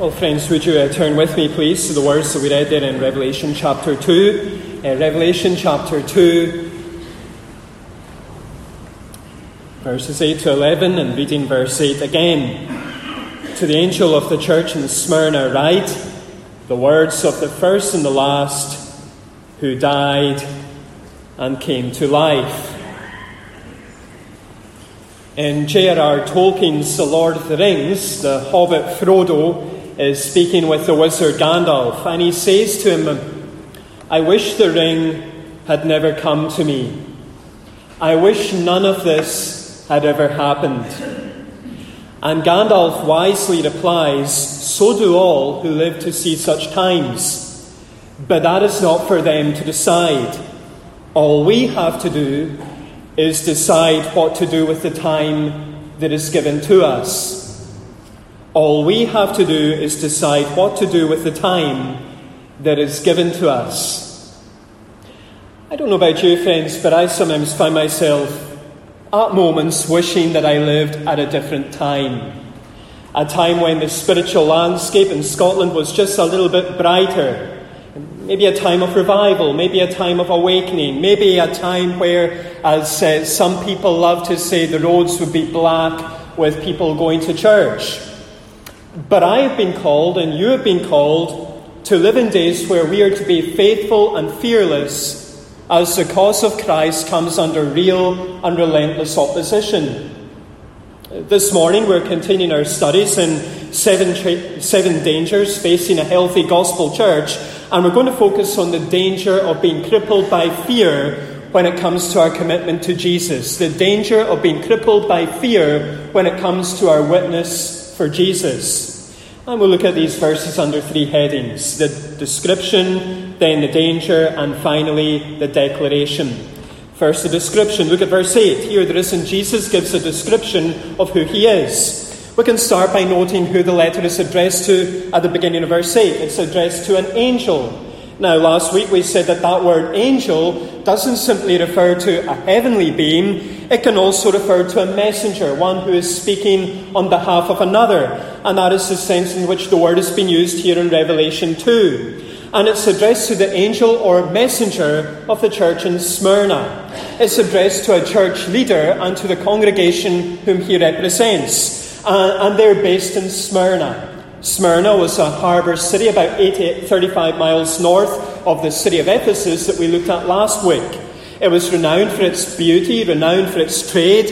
Well, friends, would you turn with me, please, to the words that we read there in Revelation chapter 2. Revelation chapter 2, verses 8 to 11, and reading verse 8 again. To the angel of the church in Smyrna write, the words of the first and the last, who died and came to life. In J.R.R. Tolkien's The Lord of the Rings, the hobbit Frodo is speaking with the wizard Gandalf, and he says to him, I wish the ring had never come to me. I wish none of this had ever happened. And Gandalf wisely replies, so do all who live to see such times. But that is not for them to decide. All we have to do is decide what to do with the time that is given to us. All we have to do is decide what to do with the time that is given to us. I don't know about you, friends, but I sometimes find myself at moments wishing that I lived at a different time. A time when the spiritual landscape in Scotland was just a little bit brighter. Maybe a time of revival, maybe a time of awakening, maybe a time where, as some people love to say, the roads would be black with people going to church. But I have been called, and you have been called, to live in days where we are to be faithful and fearless as the cause of Christ comes under real and relentless opposition. This morning we're continuing our studies in seven dangers facing a healthy gospel church, and we're going to focus on the danger of being crippled by fear when it comes to our commitment to Jesus. The danger of being crippled by fear when it comes to our witness for Jesus. And we'll look at these verses under three headings: the description, then the danger, and finally the declaration. First, the description. Look at verse 8. Here the risen Jesus gives a description of who he is. We can start by noting who the letter is addressed to at the beginning of verse 8. It's addressed to an angel. Now, last week we said that that word angel doesn't simply refer to a heavenly being. It can also refer to a messenger, one who is speaking on behalf of another. And that is the sense in which the word has been used here in Revelation 2. And it's addressed to the angel or messenger of the church in Smyrna. It's addressed to a church leader and to the congregation whom he represents. And they're based in Smyrna. Smyrna was a harbour city about 35 miles north of the city of Ephesus that we looked at last week. It was renowned for its beauty, renowned for its trade.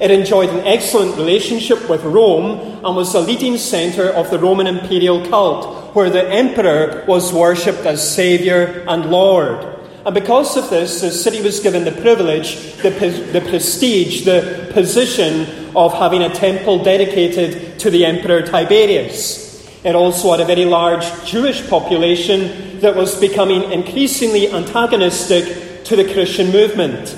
It enjoyed an excellent relationship with Rome and was the leading centre of the Roman imperial cult, where the emperor was worshipped as saviour and lord. And because of this, the city was given the privilege, the prestige, the position of having a temple dedicated to the emperor Tiberius. It also had a very large Jewish population that was becoming increasingly antagonistic to the Christian movement.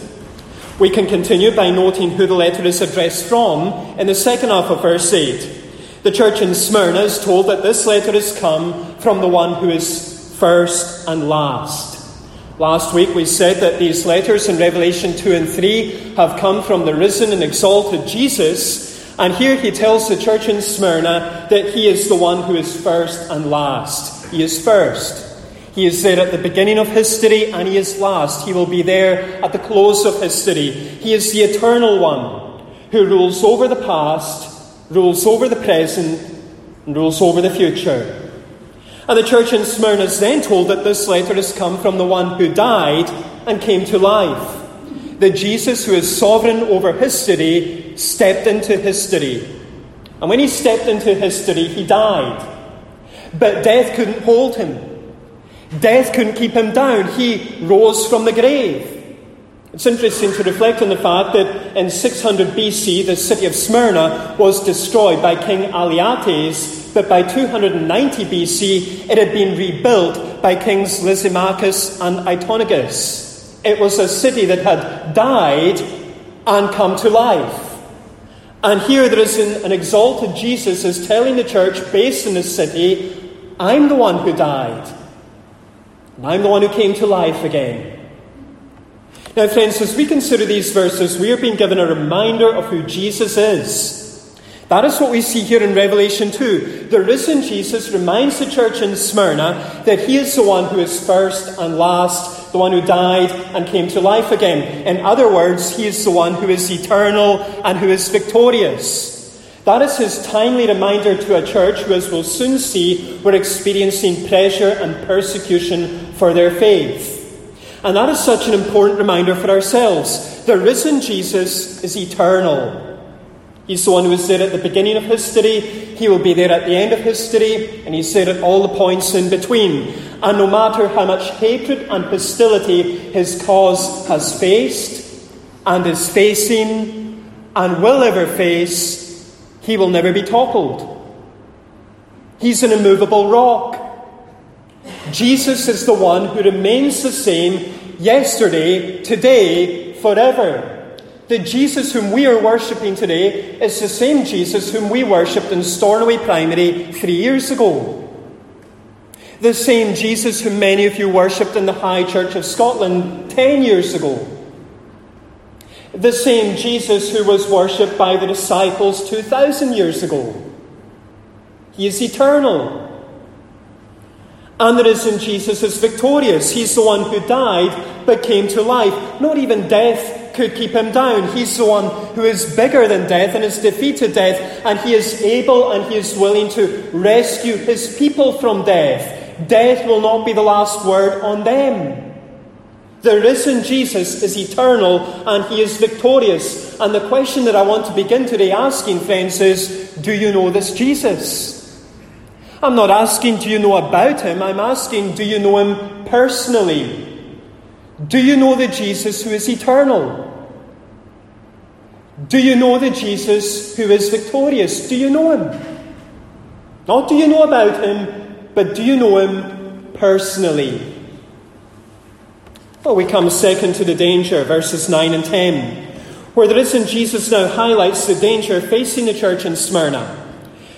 We can continue by noting who the letter is addressed from in the second half of verse 8. The church in Smyrna is told that this letter has come from the one who is first and last. Last week we said that these letters in Revelation 2 and 3 have come from the risen and exalted Jesus. And here he tells the church in Smyrna that he is the one who is first and last. He is first. He is there at the beginning of history, and he is last. He will be there at the close of history. He is the eternal one who rules over the past, rules over the present, and rules over the future. And the church in Smyrna is then told that this letter has come from the one who died and came to life. The Jesus who is sovereign over history stepped into history. And when he stepped into history, he died. But death couldn't hold him. Death couldn't keep him down. He rose from the grave. It's interesting to reflect on the fact that in 600 BC, the city of Smyrna was destroyed by King Aliates, but by 290 BC, it had been rebuilt by Kings Lysimachus and Aetonychus. It was a city that had died and come to life. And here there is an exalted Jesus is telling the church based in this city, I'm the one who died. And I'm the one who came to life again. Now, friends, as we consider these verses, we are being given a reminder of who Jesus is. That is what we see here in Revelation 2. The risen Jesus reminds the church in Smyrna that he is the one who is first and last, the one who died and came to life again. In other words, he is the one who is eternal and who is victorious. That is his timely reminder to a church who, as we'll soon see, were experiencing pressure and persecution for their faith. And that is such an important reminder for ourselves. The risen Jesus is eternal. He's the one who was there at the beginning of history. He will be there at the end of history. And he's there at all the points in between. And no matter how much hatred and hostility his cause has faced and is facing and will ever face, he will never be toppled. He's an immovable rock. Jesus is the one who remains the same yesterday, today, forever. The Jesus whom we are worshipping today is the same Jesus whom we worshipped in Stornoway Primary 3 years ago. The same Jesus whom many of you worshipped in the High Church of Scotland 10 years ago. The same Jesus who was worshipped by the disciples 2,000 years ago. He is eternal. And the risen Jesus is victorious. He's the one who died but came to life. Not even death could keep him down. He's the one who is bigger than death and has defeated death. And he is able and he is willing to rescue his people from death. Death will not be the last word on them. The risen Jesus is eternal and he is victorious. And the question that I want to begin today asking, friends, is, do you know this Jesus? I'm not asking, do you know about him? I'm asking, do you know him personally? Do you know the Jesus who is eternal? Do you know the Jesus who is victorious? Do you know him? Not do you know about him, but do you know him personally? Well, we come second to the danger, verses 9 and 10, where the risen Jesus now highlights the danger facing the church in Smyrna.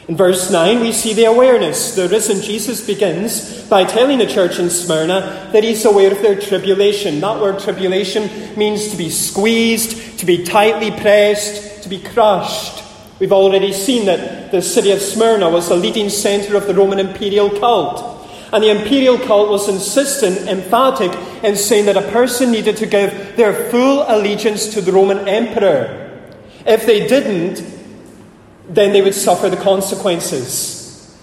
In verse 9, we see the awareness. The risen Jesus begins by telling the church in Smyrna that he's aware of their tribulation. That word tribulation means to be squeezed, to be tightly pressed, to be crushed. We've already seen that the city of Smyrna was the leading centre of the Roman imperial cult. And the imperial cult was insistent, emphatic, in saying that a person needed to give their full allegiance to the Roman emperor. If they didn't, then they would suffer the consequences.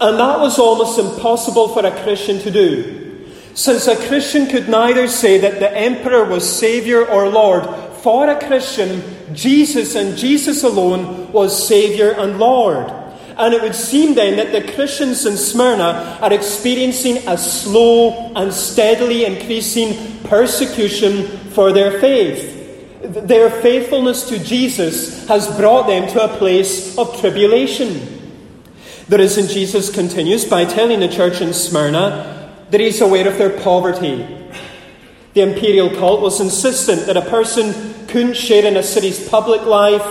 And that was almost impossible for a Christian to do, since a Christian could neither say that the emperor was Savior or Lord. For a Christian, Jesus and Jesus alone was Savior and Lord. And it would seem then that the Christians in Smyrna are experiencing a slow and steadily increasing persecution for their faith. Their faithfulness to Jesus has brought them to a place of tribulation. The risen Jesus continues by telling the church in Smyrna that he's aware of their poverty. The imperial cult was insistent that a person couldn't share in a city's public life,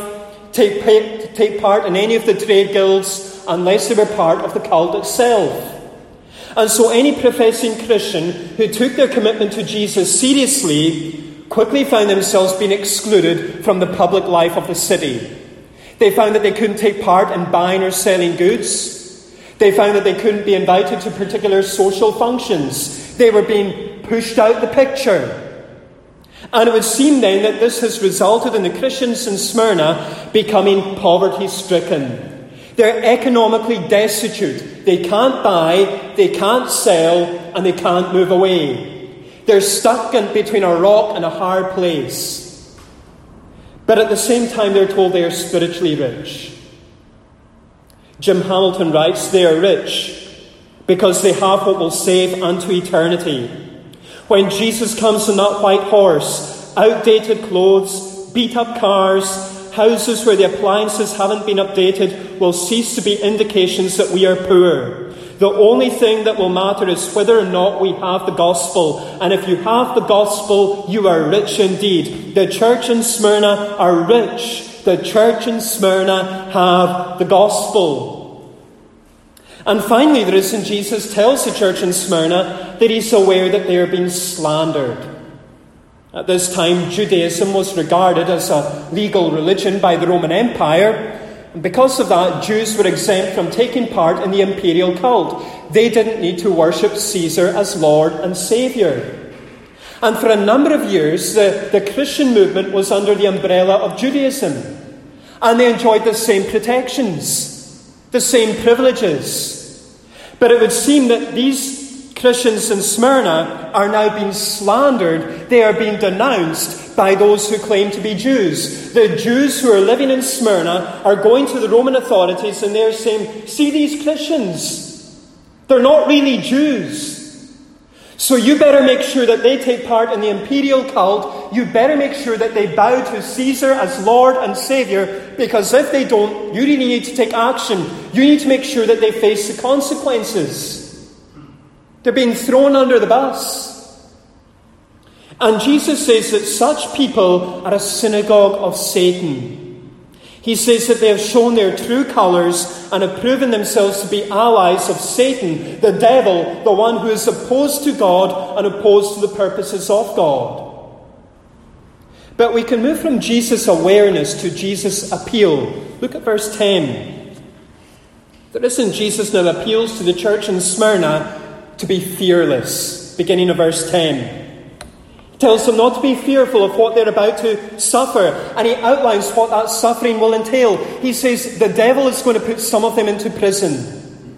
take part in any of the trade guilds unless they were part of the cult itself. And so any professing Christian who took their commitment to Jesus seriously quickly found themselves being excluded from the public life of the city. They found that they couldn't take part in buying or selling goods. They found that they couldn't be invited to particular social functions. They were being pushed out the picture. And it would seem then that this has resulted in the Christians in Smyrna becoming poverty-stricken. They're economically destitute. They can't buy, they can't sell, and they can't move away. They're stuck in between a rock and a hard place. But at the same time, they're told they are spiritually rich. Jim Hamilton writes, "They are rich because they have what will save unto eternity. When Jesus comes on that white horse, outdated clothes, beat-up cars, houses where the appliances haven't been updated will cease to be indications that we are poor. The only thing that will matter is whether or not we have the gospel. And if you have the gospel, you are rich indeed." The church in Smyrna are rich. The church in Smyrna have the gospel. And finally, the risen Jesus tells the church in Smyrna that he's aware that they are being slandered. At this time, Judaism was regarded as a legal religion by the Roman Empire, And because of that, Jews were exempt from taking part in the imperial cult. They didn't need to worship Caesar as Lord and Saviour. And for a number of years, the Christian movement was under the umbrella of Judaism. And they enjoyed the same protections, the same privileges. But it would seem that these Christians in Smyrna are now being slandered. They are being denounced by those who claim to be Jews. The Jews who are living in Smyrna are going to the Roman authorities and they're saying, see these Christians. They're not really Jews. So you better make sure that they take part in the imperial cult. You better make sure that they bow to Caesar as Lord and Saviour, because if they don't, you really need to take action. You need to make sure that they face the consequences. They're being thrown under the bus. And Jesus says that such people are a synagogue of Satan. He says that they have shown their true colours and have proven themselves to be allies of Satan, the devil, the one who is opposed to God and opposed to the purposes of God. But we can move from Jesus' awareness to Jesus' appeal. Look at verse 10. There isn't Jesus now appeals to the church in Smyrna to be fearless, beginning of verse 10. Tells them not to be fearful of what they're about to suffer. And he outlines what that suffering will entail. He says the devil is going to put some of them into prison.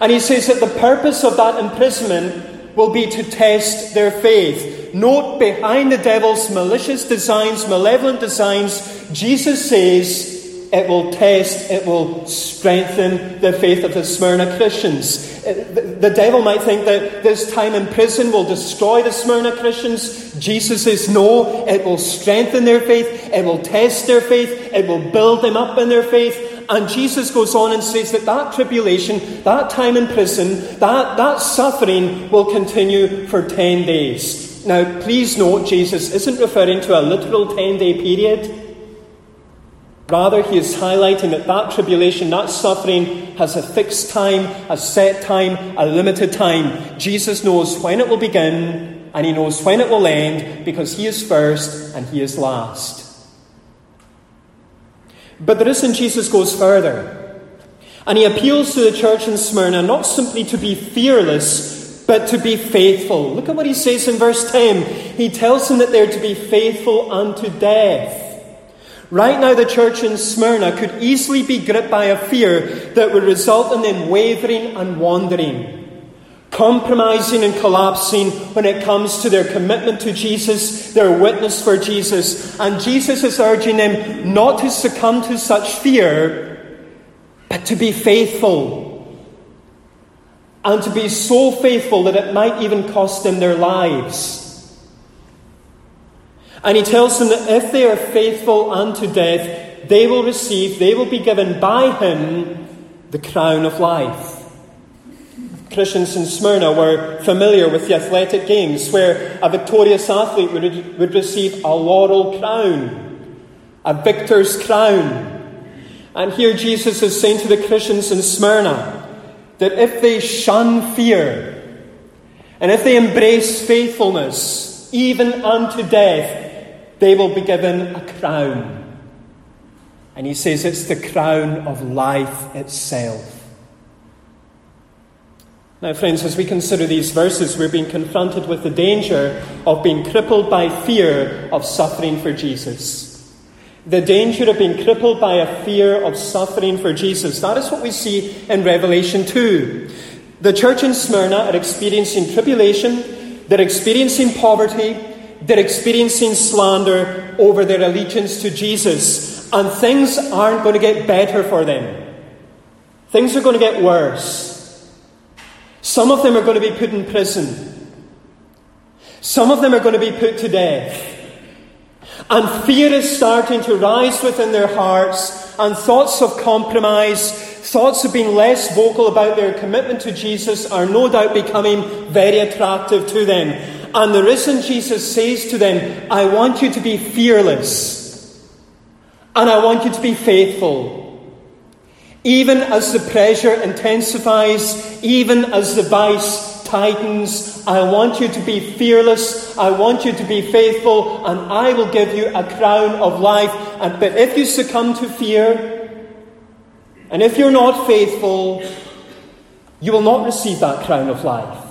And he says that the purpose of that imprisonment will be to test their faith. Note, behind the devil's malicious designs, malevolent designs, Jesus says it will test, it will strengthen the faith of the Smyrna Christians. The devil might think that this time in prison will destroy the Smyrna Christians. Jesus says, no, it will strengthen their faith. It will test their faith. It will build them up in their faith. And Jesus goes on and says that that tribulation, that time in prison, that suffering will continue for 10 days. Now, please note, Jesus isn't referring to a literal 10-day period. Rather, he is highlighting that tribulation, that suffering has a fixed time, a set time, a limited time. Jesus knows when it will begin and he knows when it will end, because he is first and he is last. But the reason Jesus goes further, and he appeals to the church in Smyrna not simply to be fearless, but to be faithful. Look at what he says in verse 10. He tells them that they're to be faithful unto death. Right now, the church in Smyrna could easily be gripped by a fear that would result in them wavering and wandering, compromising and collapsing when it comes to their commitment to Jesus, their witness for Jesus. And Jesus is urging them not to succumb to such fear, but to be faithful. And to be so faithful that it might even cost them their lives. And he tells them that if they are faithful unto death, they will be given by him the crown of life. Christians in Smyrna were familiar with the athletic games where a victorious athlete would receive a laurel crown, a victor's crown. And here Jesus is saying to the Christians in Smyrna that if they shun fear and if they embrace faithfulness, even unto death, they will be given a crown. And he says it's the crown of life itself. Now, friends, as we consider these verses, we're being confronted with the danger of being crippled by fear of suffering for Jesus. The danger of being crippled by a fear of suffering for Jesus. That is what we see in Revelation 2. The church in Smyrna are experiencing tribulation. They're experiencing poverty. They're experiencing slander over their allegiance to Jesus. And things aren't going to get better for them. Things are going to get worse. Some of them are going to be put in prison. Some of them are going to be put to death. And fear is starting to rise within their hearts, and thoughts of compromise, thoughts of being less vocal about their commitment to Jesus are no doubt becoming very attractive to them. And the risen Jesus says to them, I want you to be fearless. And I want you to be faithful. Even as the pressure intensifies, even as the vice tightens, I want you to be fearless. I want you to be faithful. And I will give you a crown of life. But if you succumb to fear, And if you're not faithful, you will not receive that crown of life.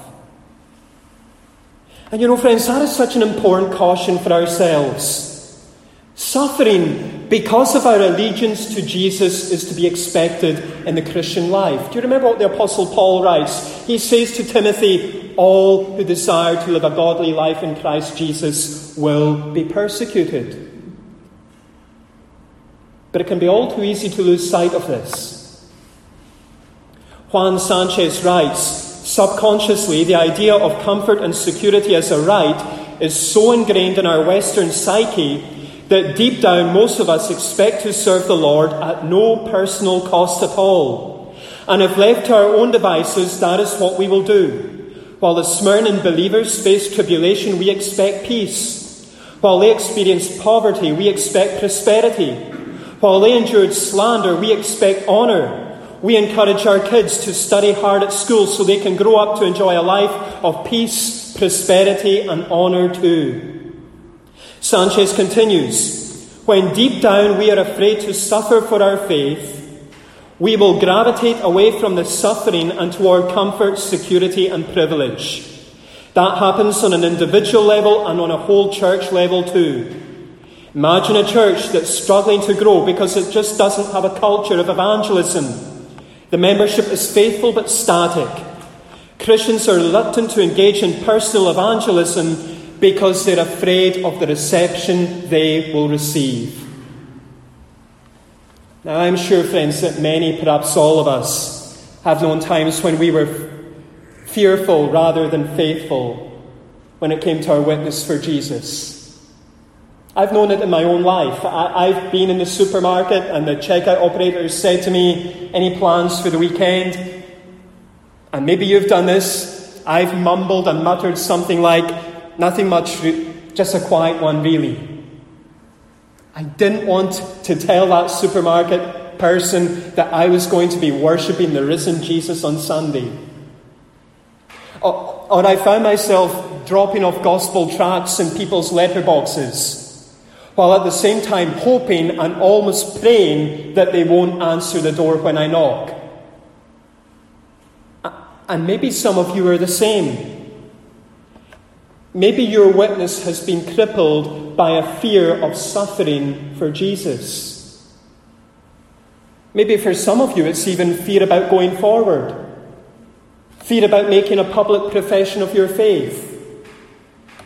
And you know, friends, that is such an important caution for ourselves. Suffering because of our allegiance to Jesus is to be expected in the Christian life. Do you remember what the Apostle Paul writes? He says to Timothy, all who desire to live a godly life in Christ Jesus will be persecuted. But it can be all too easy to lose sight of this. Juan Sanchez writes, subconsciously, the idea of comfort and security as a right is so ingrained in our Western psyche that deep down most of us expect to serve the Lord at no personal cost at all. And if left to our own devices, that is what we will do. While the Smyrna believers face tribulation, we expect peace. While they experience poverty, we expect prosperity. While they endured slander, we expect honour. We encourage our kids to study hard at school so they can grow up to enjoy a life of peace, prosperity and honour too. Sanchez continues, when deep down we are afraid to suffer for our faith, we will gravitate away from the suffering and toward comfort, security and privilege. That happens on an individual level and on a whole church level too. Imagine a church that's struggling to grow because it just doesn't have a culture of evangelism. The membership is faithful but static. Christians are reluctant to engage in personal evangelism because they're afraid of the reception they will receive. Now, I'm sure, friends, that many, perhaps all of us, have known times when we were fearful rather than faithful when it came to our witness for Jesus. I've known it in my own life. I've been in the supermarket and the checkout operator said to me, any plans for the weekend? And maybe you've done this. I've mumbled and muttered something like, nothing much, just a quiet one, really. I didn't want to tell that supermarket person that I was going to be worshipping the risen Jesus on Sunday. Or I found myself dropping off gospel tracts in people's letterboxes, while at the same time hoping and almost praying that they won't answer the door when I knock. And maybe some of you are the same. Maybe your witness has been crippled by a fear of suffering for Jesus. Maybe for some of you it's even fear about going forward. Fear about making a public profession of your faith.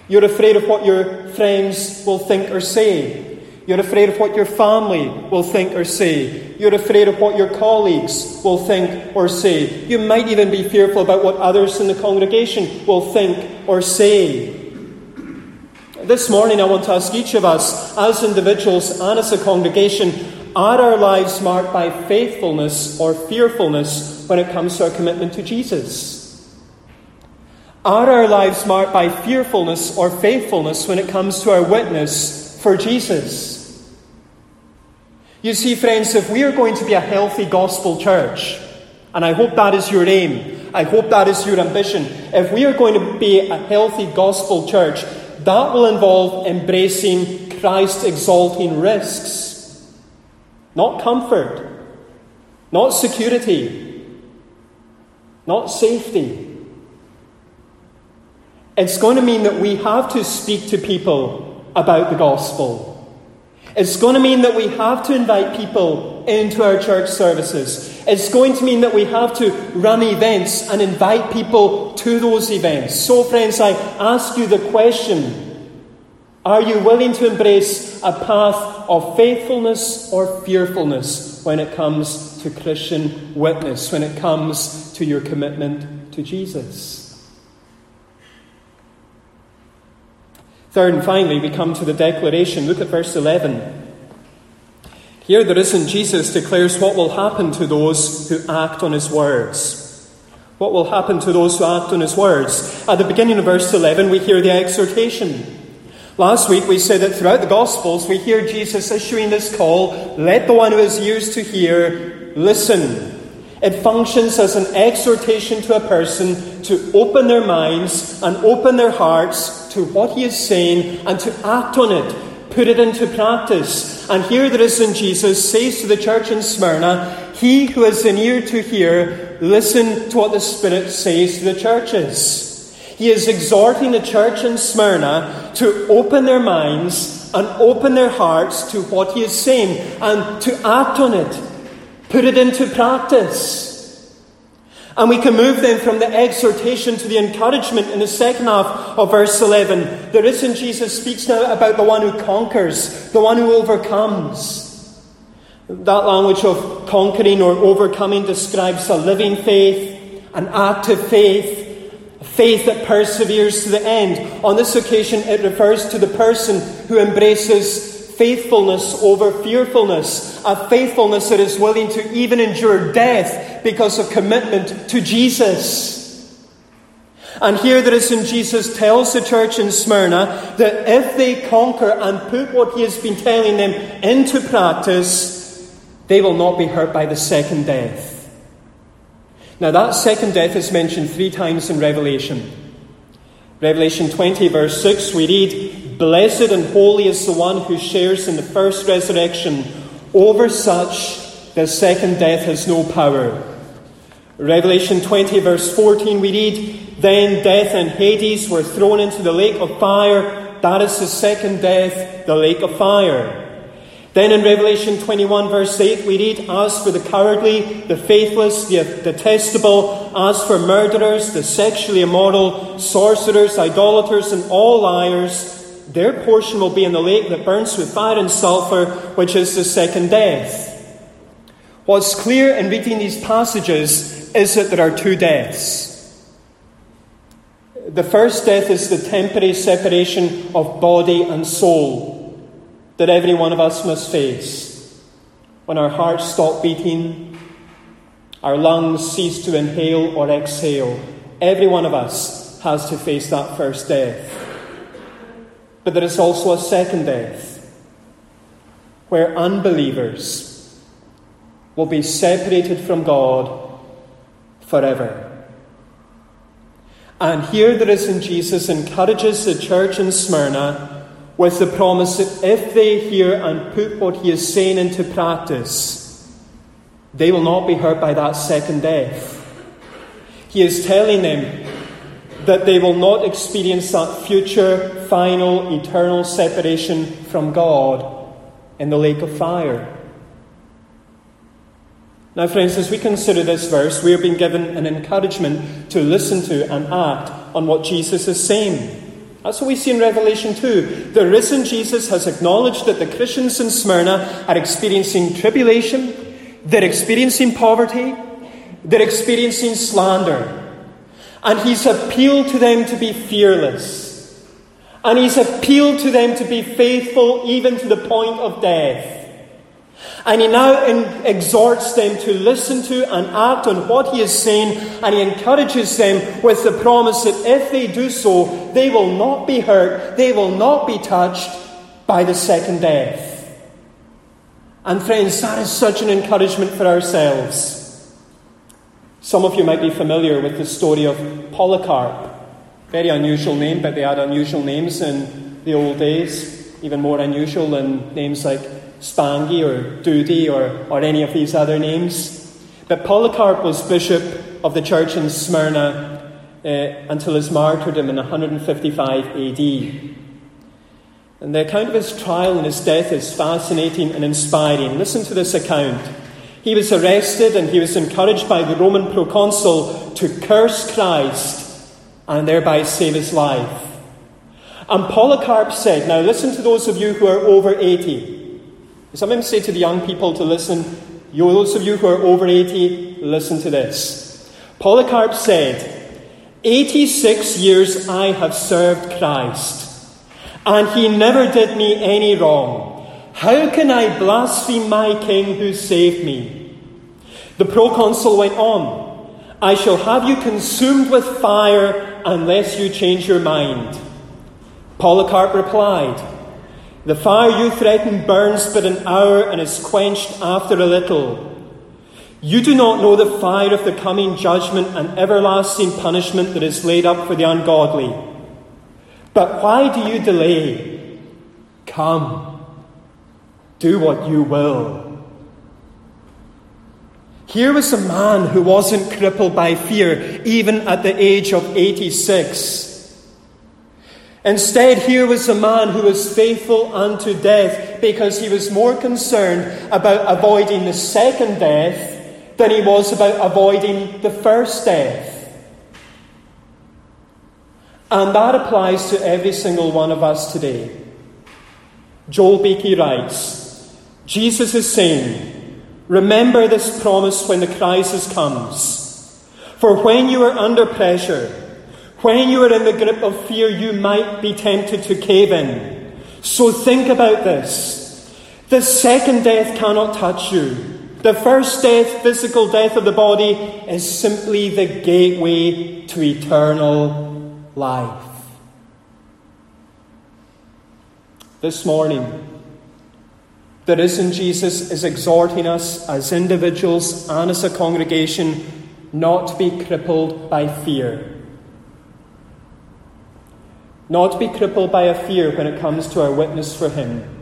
You're afraid of what your friends will think or say. You're afraid of what your family will think or say. You're afraid of what your colleagues will think or say. You might even be fearful about what others in the congregation will think or say. This morning I want to ask each of us, as individuals and as a congregation, are our lives marked by faithfulness or fearfulness when it comes to our commitment to Jesus? Are our lives marked by fearfulness or faithfulness when it comes to our witness for Jesus? You see, friends, if we are going to be a healthy gospel church, and I hope that is your aim, I hope that is your ambition, if we are going to be a healthy gospel church, that will involve embracing Christ-exalting risks. Not comfort, not security, not safety. It's going to mean that we have to speak to people about the gospel. It's going to mean that we have to invite people into our church services. It's going to mean that we have to run events and invite people to those events. So, friends, I ask you the question, are you willing to embrace a path of faithfulness or fearfulness when it comes to Christian witness, when it comes to your commitment to Jesus? Third and finally, we come to the declaration. Look at verse 11. Here the risen Jesus declares what will happen to those who act on his words. What will happen to those who act on his words? At the beginning of verse 11, we hear the exhortation. Last week we said that throughout the Gospels, we hear Jesus issuing this call, let the one who has ears to hear, listen. It functions as an exhortation to a person to open their minds and open their hearts to what he is saying and to act on it, put it into practice. And here the risen Jesus says to the church in Smyrna, He who has an ear to hear, listen to what the Spirit says to the churches. He is exhorting the church in Smyrna to open their minds and open their hearts to what he is saying and to act on it, put it into practice. And we can move then from the exhortation to the encouragement in the second half of verse 11. The risen Jesus speaks now about the one who conquers, the one who overcomes. That language of conquering or overcoming describes a living faith, an active faith, a faith that perseveres to the end. On this occasion, it refers to the person who embraces faithfulness over fearfulness, a faithfulness that is willing to even endure death because of commitment to Jesus. And here the risen Jesus tells the church in Smyrna that if they conquer and put what he has been telling them into practice, they will not be hurt by the second death. Now that second death is mentioned three times in Revelation. Revelation 20 verse 6 we read, "Blessed and holy is the one who shares in the first resurrection. Over such the second death has no power." Revelation 20 verse 14 we read, "Then death and Hades were thrown into the lake of fire." That is the second death, the lake of fire. Then in Revelation 21 verse 8 we read, "As for the cowardly, the faithless, the detestable, as for murderers, the sexually immoral, sorcerers, idolaters, and all liars, their portion will be in the lake that burns with fire and sulfur, which is the second death." What's clear in reading these passages is that there are two deaths. The first death is the temporary separation of body and soul that every one of us must face. When our hearts stop beating, our lungs cease to inhale or exhale, every one of us has to face that first death. But there is also a second death, where unbelievers will be separated from God forever. And here the risen Jesus encourages the church in Smyrna with the promise that if they hear and put what he is saying into practice, they will not be hurt by that second death. He is telling them that they will not experience that future, final, eternal separation from God in the lake of fire. Now, friends, as we consider this verse, we have been given an encouragement to listen to and act on what Jesus is saying. That's what we see in Revelation 2. The risen Jesus has acknowledged that the Christians in Smyrna are experiencing tribulation, they're experiencing poverty, they're experiencing slander. And he's appealed to them to be fearless. And he's appealed to them to be faithful even to the point of death. And he now exhorts them to listen to and act on what he is saying, and he encourages them with the promise that if they do so, they will not be hurt, they will not be touched by the second death. And friends, that is such an encouragement for ourselves. Some of you might be familiar with the story of Polycarp. Very unusual name, but they had unusual names in the old days, even more unusual than names like Spangy or Doody or any of these other names. But Polycarp was bishop of the church in Smyrna until his martyrdom in 155 AD. And the account of his trial and his death is fascinating and inspiring. Listen to this account. He was arrested and he was encouraged by the Roman proconsul to curse Christ and thereby save his life. And Polycarp said, now listen to those of you who are over 80. Sometimes say to the young people to listen, those of you who are over 80, listen to this. Polycarp said, 86 years I have served Christ, and he never did me any wrong. How can I blaspheme my king who saved me? The proconsul went on, I shall have you consumed with fire unless you change your mind. Polycarp replied, the fire you threaten burns but an hour and is quenched after a little. You do not know the fire of the coming judgment and everlasting punishment that is laid up for the ungodly. But why do you delay? Come, do what you will. Here was a man who wasn't crippled by fear, even at the age of 86. Instead, here was a man who was faithful unto death because he was more concerned about avoiding the second death than he was about avoiding the first death. And that applies to every single one of us today. Joel Beakey writes, Jesus is saying, remember this promise when the crisis comes. For when you are under pressure, when you are in the grip of fear, you might be tempted to cave in. So think about this. The second death cannot touch you. The first death, physical death of the body, is simply the gateway to eternal life. This morning, the risen Jesus is exhorting us as individuals and as a congregation not to be crippled by fear. Not to be crippled by a fear when it comes to our witness for Him.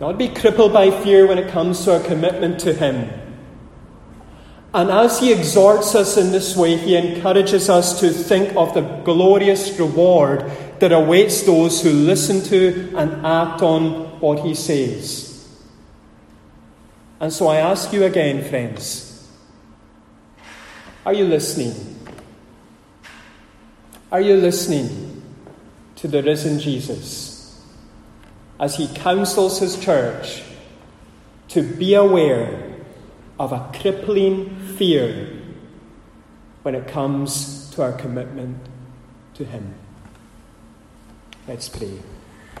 Not to be crippled by fear when it comes to our commitment to Him. And as He exhorts us in this way, He encourages us to think of the glorious reward that awaits those who listen to and act on what He says. And so I ask you again, friends, are you listening? Are you listening to the risen Jesus as He counsels His church to be aware of a crippling fear when it comes to our commitment to Him? Let's pray.